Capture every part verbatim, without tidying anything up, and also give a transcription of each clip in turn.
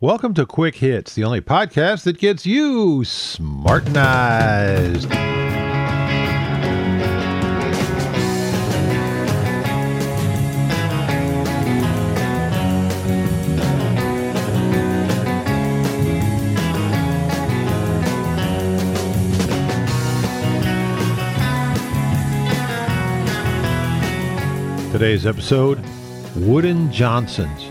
Welcome to Quick Hits, the only podcast that gets you smartinized. Today's episode, Wooden Johnsons.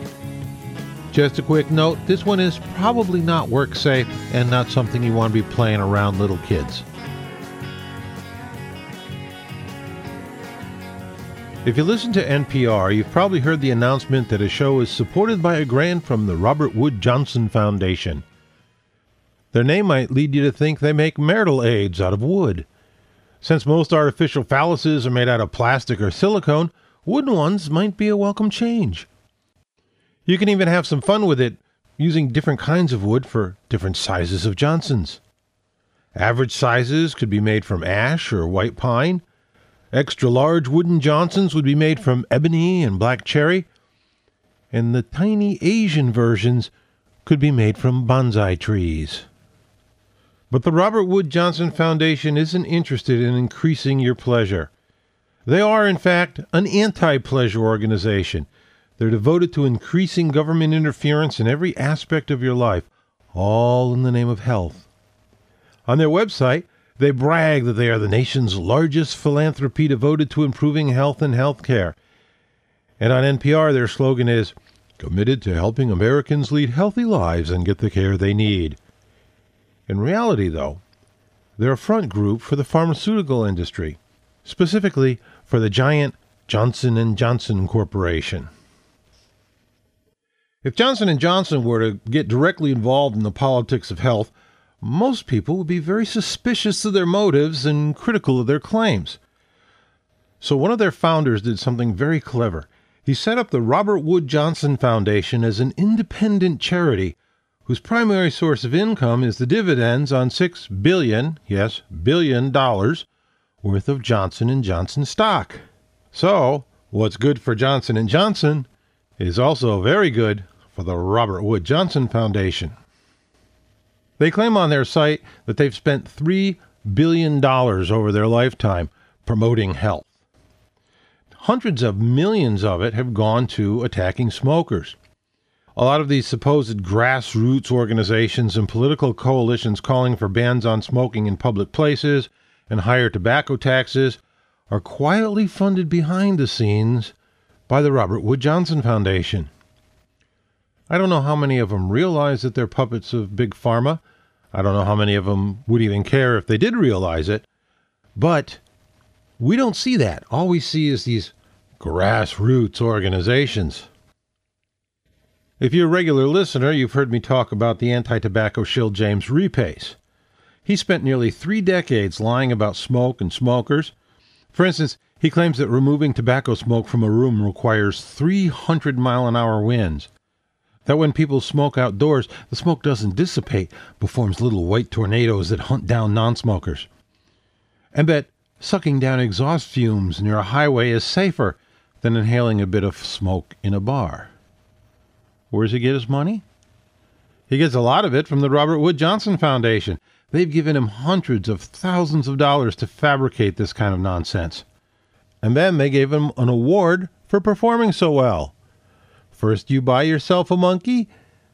Just a quick note, this one is probably not work safe and not something you want to be playing around little kids. If you listen to N P R, you've probably heard the announcement that a show is supported by a grant from the Robert Wood Johnson Foundation. Their name might lead you to think they make marital aids out of wood. Since most artificial phalluses are made out of plastic or silicone, wooden ones might be a welcome change. You can even have some fun with it, using different kinds of wood for different sizes of Johnsons. Average sizes could be made from ash or white pine. Extra-large wooden Johnsons would be made from ebony and black cherry. And the tiny Asian versions could be made from bonsai trees. But the Robert Wood Johnson Foundation isn't interested in increasing your pleasure. They are, in fact, an anti-pleasure organization. They're devoted to increasing government interference in every aspect of your life, all in the name of health. On their website, they brag that they are the nation's largest philanthropy devoted to improving health and health care. And on N P R, their slogan is, "Committed to helping Americans lead healthy lives and get the care they need." In reality, though, they're a front group for the pharmaceutical industry, specifically for the giant Johnson and Johnson Corporation. If Johnson and Johnson were to get directly involved in the politics of health, most people would be very suspicious of their motives and critical of their claims. So one of their founders did something very clever. He set up the Robert Wood Johnson Foundation as an independent charity whose primary source of income is the dividends on six billion, yes, billion dollars worth of Johnson and Johnson stock. So, what's good for Johnson and Johnson is also very good for the Robert Wood Johnson Foundation. They claim on their site that they've spent three billion dollars over their lifetime promoting health. Hundreds of millions of it have gone to attacking smokers. A lot of these supposed grassroots organizations and political coalitions calling for bans on smoking in public places and higher tobacco taxes are quietly funded behind the scenes by the Robert Wood Johnson Foundation. I don't know how many of them realize that they're puppets of Big Pharma. I don't know how many of them would even care if they did realize it. But we don't see that. All we see is these grassroots organizations. If you're a regular listener, you've heard me talk about the anti-tobacco shill James Repace. He spent nearly three decades lying about smoke and smokers. For instance, he claims that removing tobacco smoke from a room requires three hundred mile an hour winds. That when people smoke outdoors, the smoke doesn't dissipate, but forms little white tornadoes that hunt down non-smokers. And that sucking down exhaust fumes near a highway is safer than inhaling a bit of smoke in a bar. Where does he get his money? He gets a lot of it from the Robert Wood Johnson Foundation. They've given him hundreds of thousands of dollars to fabricate this kind of nonsense. And then they gave him an award for performing so well. First you buy yourself a monkey,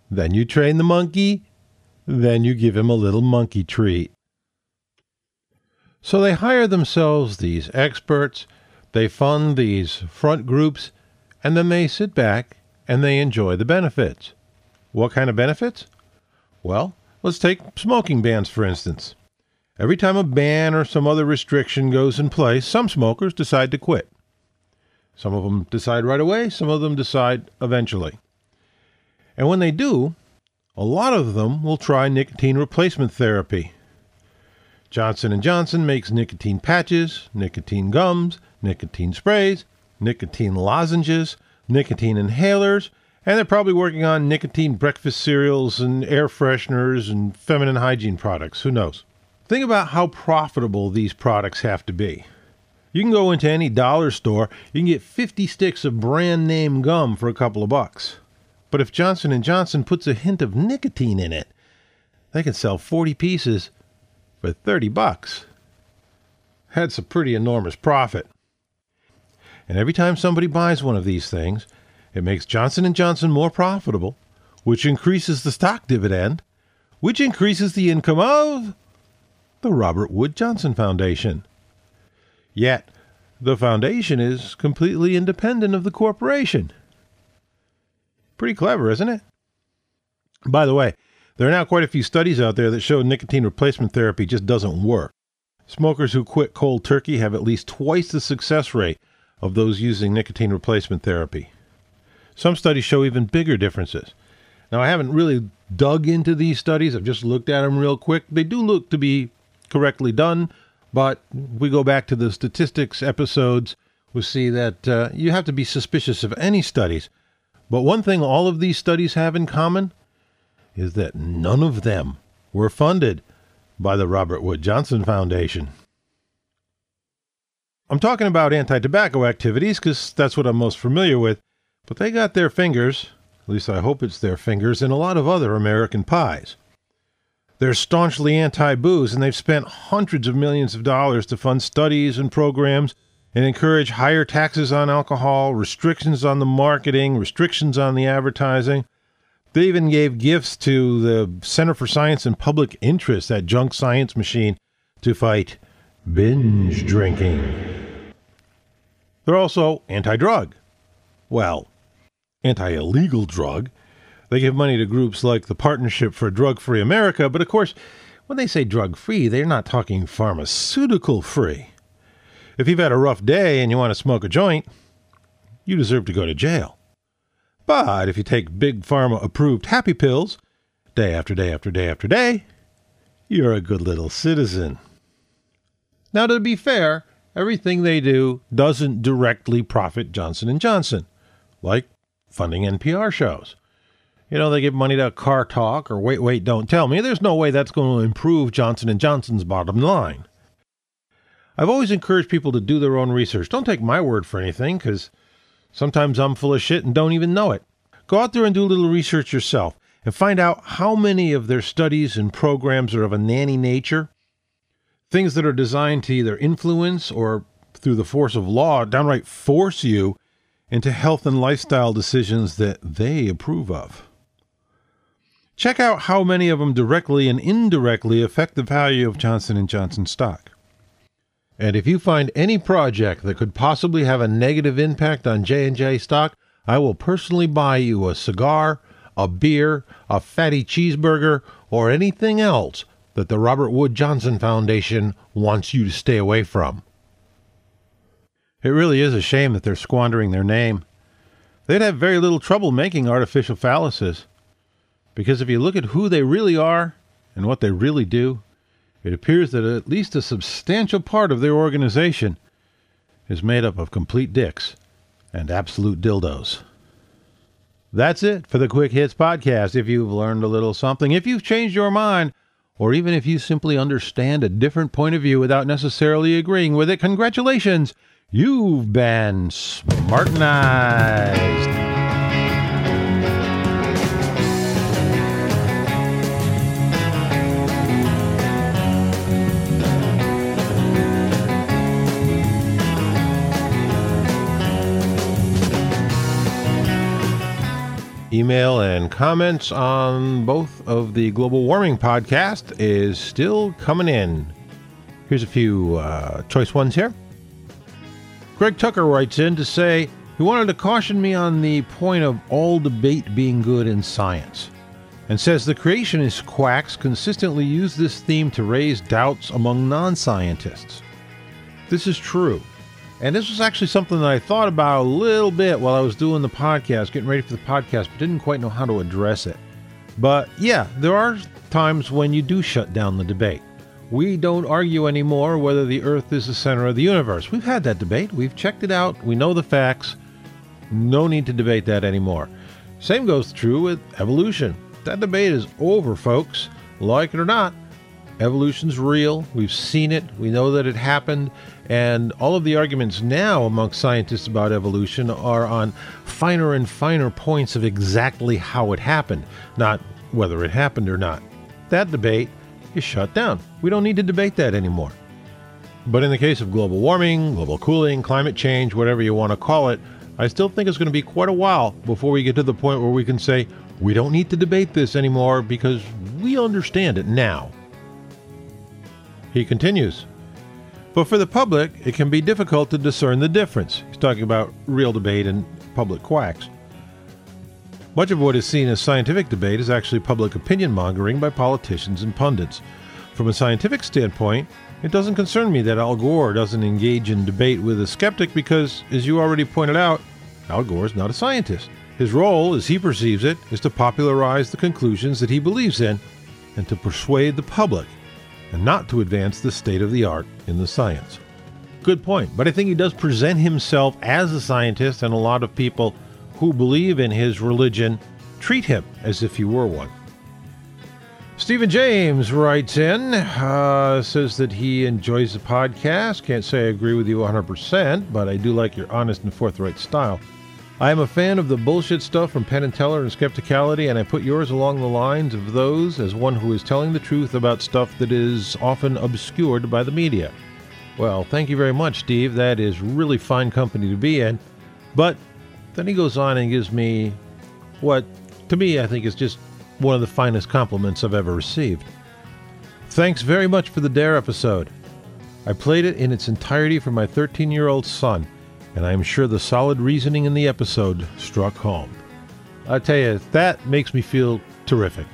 then you train the monkey, then you give him a little monkey treat. So they hire themselves these experts, they fund these front groups, and then they sit back and they enjoy the benefits. What kind of benefits? Well, let's take smoking bans, for instance. Every time a ban or some other restriction goes in place, some smokers decide to quit. Some of them decide right away, some of them decide eventually. And when they do, a lot of them will try nicotine replacement therapy. Johnson and Johnson makes nicotine patches, nicotine gums, nicotine sprays, nicotine lozenges, nicotine inhalers, and they're probably working on nicotine breakfast cereals and air fresheners and feminine hygiene products. Who knows? Think about how profitable these products have to be. You can go into any dollar store, you can get fifty sticks of brand name gum for a couple of bucks. But if Johnson and Johnson puts a hint of nicotine in it, they can sell forty pieces for thirty bucks. That's a pretty enormous profit. And every time somebody buys one of these things, it makes Johnson and Johnson more profitable, which increases the stock dividend, which increases the income of the Robert Wood Johnson Foundation. Yet, the foundation is completely independent of the corporation. Pretty clever, isn't it? By the way, there are now quite a few studies out there that show nicotine replacement therapy just doesn't work. Smokers who quit cold turkey have at least twice the success rate of those using nicotine replacement therapy. Some studies show even bigger differences. Now, I haven't really dug into these studies. I've just looked at them real quick. They do look to be correctly done, but we go back to the statistics episodes. We'll see that uh, you have to be suspicious of any studies. But one thing all of these studies have in common is that none of them were funded by the Robert Wood Johnson Foundation. I'm talking about anti-tobacco activities because that's what I'm most familiar with, but they got their fingers, at least I hope it's their fingers, and a lot of other American pies. They're staunchly anti-booze, and they've spent hundreds of millions of dollars to fund studies and programs and encourage higher taxes on alcohol, restrictions on the marketing, restrictions on the advertising. They even gave gifts to the Center for Science and Public Interest, that junk science machine, to fight binge drinking. They're also anti-drug. Well, anti-illegal drug. They give money to groups like the Partnership for Drug-Free America, but of course, when they say drug-free, they're not talking pharmaceutical-free. If you've had a rough day and you want to smoke a joint, you deserve to go to jail. But if you take big pharma-approved happy pills, day after day after day after day, you're a good little citizen. Now, to be fair, everything they do doesn't directly profit Johnson and Johnson, like funding N P R shows. You know, they give money to Car Talk or Wait, Wait, Don't Tell Me. There's no way that's going to improve Johnson and Johnson's bottom line. I've always encouraged people to do their own research. Don't take my word for anything, because sometimes I'm full of shit and don't even know it. Go out there and do a little research yourself and find out how many of their studies and programs are of a nanny nature, things that are designed to either influence or, through the force of law, downright force you into health and lifestyle decisions that they approve of. Check out how many of them directly and indirectly affect the value of Johnson and Johnson stock. And if you find any project that could possibly have a negative impact on J and J stock, I will personally buy you a cigar, a beer, a fatty cheeseburger, or anything else that the Robert Wood Johnson Foundation wants you to stay away from. It really is a shame that they're squandering their name. They'd have very little trouble making artificial phalluses, because if you look at who they really are and what they really do, it appears that at least a substantial part of their organization is made up of complete dicks and absolute dildos. That's it for the Quick Hits Podcast. If you've learned a little something, if you've changed your mind, or even if you simply understand a different point of view without necessarily agreeing with it, congratulations! You've been smartinized. Email and comments on both of the global warming podcast is still coming in. Here's a few uh, choice ones here. Greg Tucker writes in to say he wanted to caution me on the point of all debate being good in science, and says the creationist quacks consistently use this theme to raise doubts among non-scientists. This is true, and this was actually something that I thought about a little bit while I was doing the podcast, getting ready for the podcast, but didn't quite know how to address it. But yeah, there are times when you do shut down the debate. We don't argue anymore whether the Earth is the center of the universe. We've had that debate. We've checked it out. We know the facts. No need to debate that anymore. Same goes true with evolution. That debate is over, folks. Like it or not, Evolution's real. We've seen it. We know that it happened. And all of the arguments now amongst scientists about evolution are on finer and finer points of exactly how it happened, not whether it happened or not. That debate is shut down. We don't need to debate that anymore. But in the case of global warming, global cooling, climate change, whatever you want to call it, I still think it's going to be quite a while before we get to the point where we can say, we don't need to debate this anymore because we understand it now. He continues, but for the public, it can be difficult to discern the difference. He's talking about real debate and public quacks. Much of what is seen as scientific debate is actually public opinion mongering by politicians and pundits. From a scientific standpoint, it doesn't concern me that Al Gore doesn't engage in debate with a skeptic because, as you already pointed out, Al Gore is not a scientist. His role, as he perceives it, is to popularize the conclusions that he believes in and to persuade the public, and not to advance the state of the art in the science. Good point, but I think he does present himself as a scientist, and a lot of people who believe in his religion treat him as if he were one. Stephen James writes in, uh, says that he enjoys the podcast. Can't say I agree with you one hundred percent, but I do like your honest and forthright style. I am a fan of the bullshit stuff from Penn and Teller and Skepticality, and I put yours along the lines of those as one who is telling the truth about stuff that is often obscured by the media. Well, thank you very much, Steve. That is really fine company to be in. But then he goes on and gives me what, to me, I think is just one of the finest compliments I've ever received. Thanks very much for the D A R E episode. I played it in its entirety for my thirteen-year-old son, and I am sure the solid reasoning in the episode struck home. I tell you, that makes me feel terrific.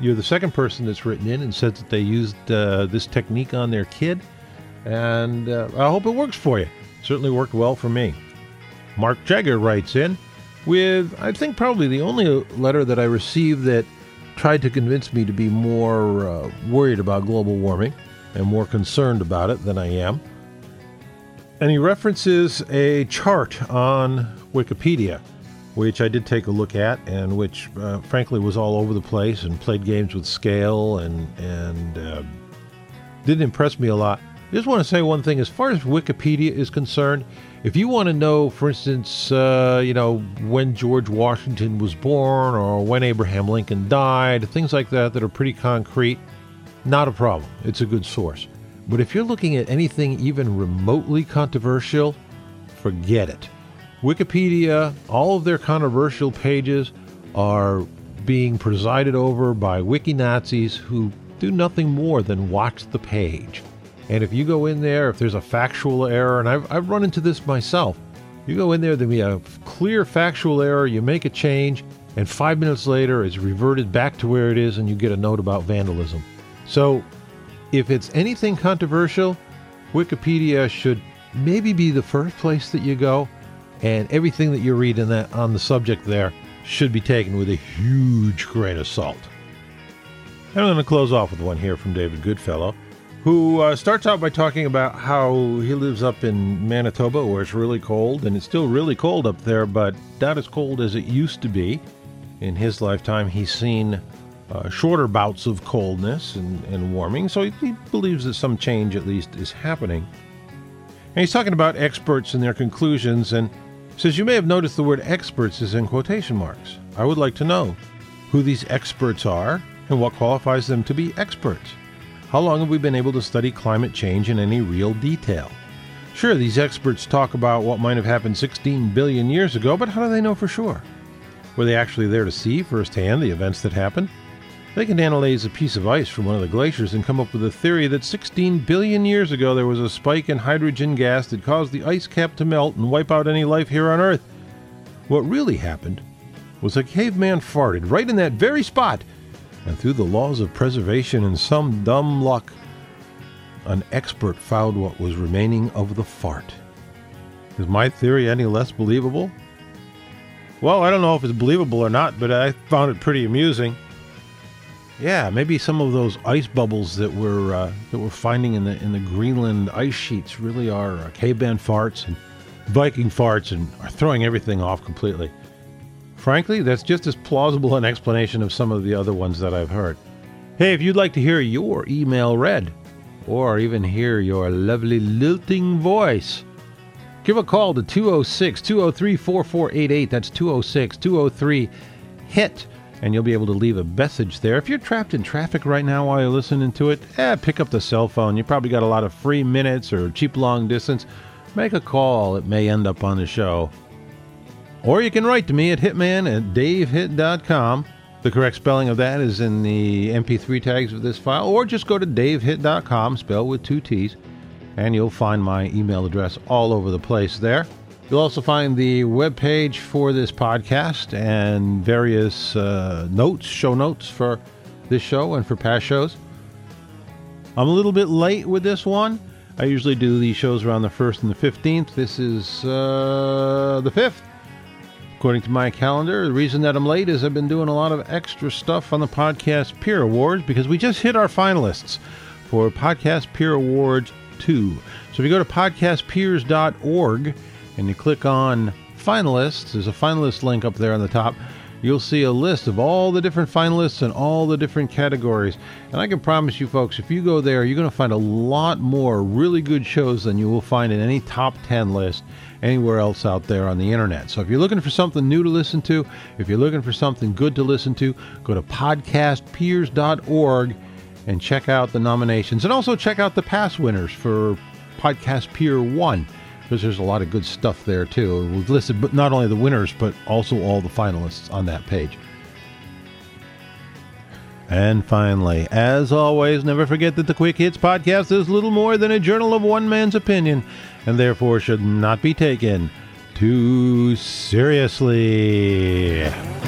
You're the second person that's written in and said that they used uh, this technique on their kid, and uh, I hope it works for you. It certainly worked well for me. Mark Jagger writes in with, I think, probably the only letter that I received that tried to convince me to be more uh, worried about global warming and more concerned about it than I am. And he references a chart on Wikipedia, which I did take a look at, and which uh, frankly was all over the place and played games with scale and, and uh, didn't impress me a lot. I just want to say one thing. As far as Wikipedia is concerned, if you want to know, for instance, uh, you know, when George Washington was born or when Abraham Lincoln died, things like that that are pretty concrete, not a problem. It's a good source. But if you're looking at anything even remotely controversial, forget it. Wikipedia, all of their controversial pages are being presided over by wiki Nazis who do nothing more than watch the page. And if you go in there, if there's a factual error, and I've, I've run into this myself, you go in there, there'll be a clear factual error, you make a change, and five minutes later it's reverted back to where it is and you get a note about vandalism. So if it's anything controversial, Wikipedia should maybe be the first place that you go, and everything that you read in that, on the subject there should be taken with a huge grain of salt. And I'm going to close off with one here from David Goodfellow, who uh, starts out by talking about how he lives up in Manitoba, where it's really cold, and it's still really cold up there, but not as cold as it used to be. In his lifetime, he's seen uh, shorter bouts of coldness and, and warming, so he, he believes that some change, at least, is happening. And he's talking about experts and their conclusions, and says, you may have noticed the word experts is in quotation marks. I would like to know who these experts are and what qualifies them to be experts. How long have we been able to study climate change in any real detail? Sure, these experts talk about what might have happened sixteen billion years ago, but how do they know for sure? Were they actually there to see firsthand the events that happened? They can analyze a piece of ice from one of the glaciers and come up with a theory that sixteen billion years ago there was a spike in hydrogen gas that caused the ice cap to melt and wipe out any life here on Earth. What really happened was a caveman farted right in that very spot, and through the laws of preservation and some dumb luck, an expert found what was remaining of the fart. Is my theory any less believable? Well, I don't know if it's believable or not, but I found it pretty amusing. Yeah, maybe some of those ice bubbles that we're uh, that we're finding in the in the Greenland ice sheets really are uh, caveman farts and Viking farts, and are throwing everything off completely. Frankly, that's just as plausible an explanation of some of the other ones that I've heard. Hey, if you'd like to hear your email read, or even hear your lovely lilting voice, give a call to two oh six, two oh three, four four eight eight. That's two oh six, two oh three, H I T, and you'll be able to leave a message there. If you're trapped in traffic right now while you're listening to it, eh, pick up the cell phone. You probably got a lot of free minutes or cheap long distance. Make a call. It may end up on the show. Or you can write to me at hitman at davehit dot com. The correct spelling of that is in the M P three tags of this file, or just go to davehit dot com, spell with two T's, and you'll find my email address all over the place there. You'll also find the webpage for this podcast and various uh, notes, show notes for this show and for past shows. I'm a little bit late with this one. I usually do these shows around the first and the fifteenth. This is uh, the fifth. According to my calendar, the reason that I'm late is I've been doing a lot of extra stuff on the Podcast Peer Awards because we just hit our finalists for Podcast Peer Awards two. So if you go to podcast peers dot org and you click on finalists, there's a finalist link up there on the top. You'll see a list of all the different finalists and all the different categories. And I can promise you folks, if you go there, you're going to find a lot more really good shows than you will find in any top ten list anywhere else out there on the internet. So if you're looking for something new to listen to, if you're looking for something good to listen to, go to podcast peers dot org and check out the nominations. And also check out the past winners for Podcast Peer one, because there's a lot of good stuff there too. We've listed but not only the winners, but also all the finalists on that page. And finally, as always, never forget that the Quick Hits Podcast is little more than a journal of one man's opinion, and therefore should not be taken too seriously.